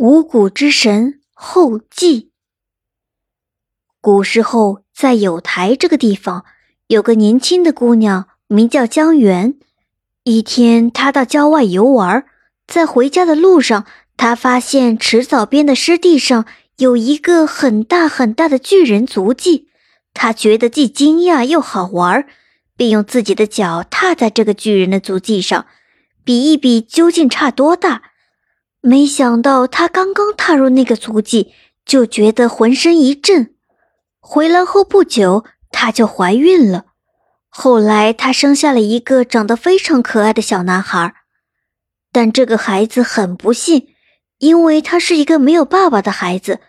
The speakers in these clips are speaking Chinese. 五谷之神后稷。古时候在有台这个地方，有个年轻的姑娘名叫江源。一天她到郊外游玩，在回家的路上，她发现池沼边的湿地上有一个很大很大的巨人足迹。她觉得既惊讶又好玩，便用自己的脚踏在这个巨人的足迹上，比一比究竟差多大。没想到他刚刚踏入那个足迹，就觉得浑身一震。回来后不久，她就怀孕了。后来她生下了一个长得非常可爱的小男孩，但这个孩子很不幸，因为他是一个没有爸爸的孩子，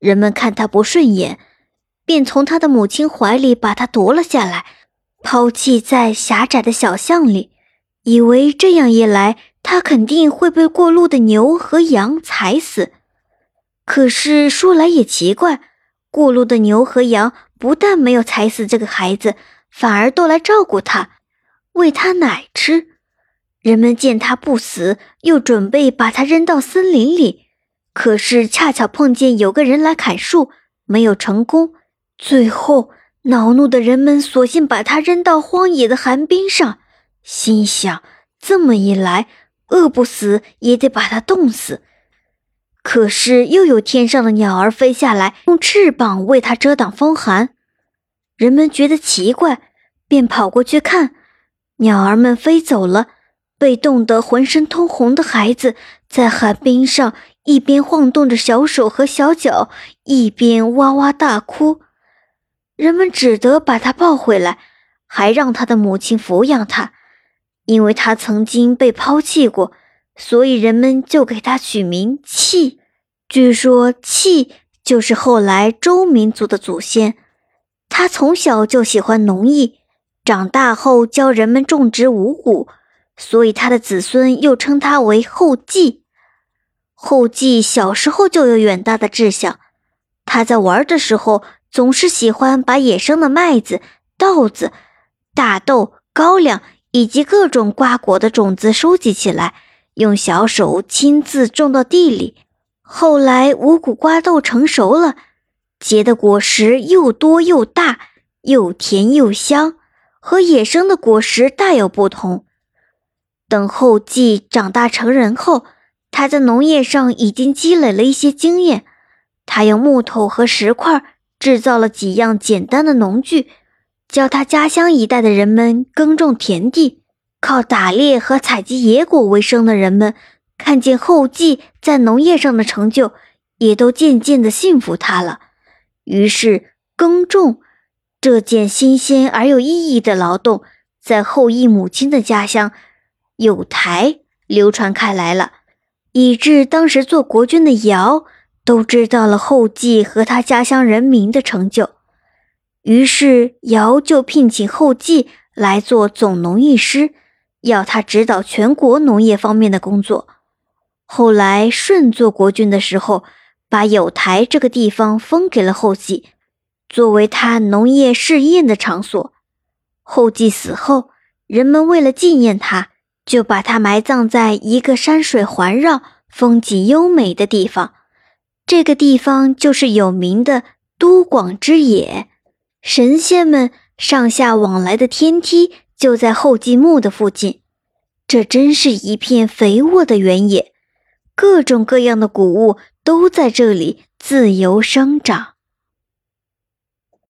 人们看他不顺眼，便从他的母亲怀里把他夺了下来，抛弃在狭窄的小巷里，以为这样一来他肯定会被过路的牛和羊踩死。可是说来也奇怪，过路的牛和羊不但没有踩死这个孩子，反而都来照顾他，喂他奶吃。人们见他不死，又准备把他扔到森林里，可是恰巧碰见有个人来砍树，没有成功。最后恼怒的人们索性把他扔到荒野的寒冰上，心想这么一来饿不死也得把它冻死。可是又有天上的鸟儿飞下来，用翅膀为它遮挡风寒。人们觉得奇怪，便跑过去看，鸟儿们飞走了，被冻得浑身通红的孩子在寒冰上一边晃动着小手和小脚，一边哇哇大哭。人们只得把他抱回来，还让他的母亲抚养他，因为他曾经被抛弃过，所以人们就给他取名稷。据说稷就是后来周民族的祖先。他从小就喜欢农艺，长大后教人们种植五谷，所以他的子孙又称他为后稷。后稷小时候就有远大的志向，他在玩的时候总是喜欢把野生的麦子、稻子、大豆、高粱以及各种瓜果的种子收集起来，用小手亲自种到地里。后来五谷瓜豆成熟了，结的果实又多又大，又甜又香，和野生的果实大有不同。等后稷长大成人后，他在农业上已经积累了一些经验，他用木头和石块制造了几样简单的农具，教他家乡一带的人们耕种田地。靠打猎和采集野果为生的人们，看见后稷在农业上的成就，也都渐渐地信服他了。于是耕种这件新鲜而有意义的劳动，在后稷母亲的家乡有台流传开来了，以致当时做国君的尧都知道了后稷和他家乡人民的成就。于是尧就聘请后稷来做总农艺师，要他指导全国农业方面的工作。后来舜做国君的时候，把有台这个地方封给了后稷，作为他农业试验的场所。后稷死后，人们为了纪念他，就把他埋葬在一个山水环绕、风景优美的地方。这个地方就是有名的都广之野。神仙们上下往来的天梯就在后稷墓的附近，这真是一片肥沃的原野，各种各样的谷物都在这里自由生长。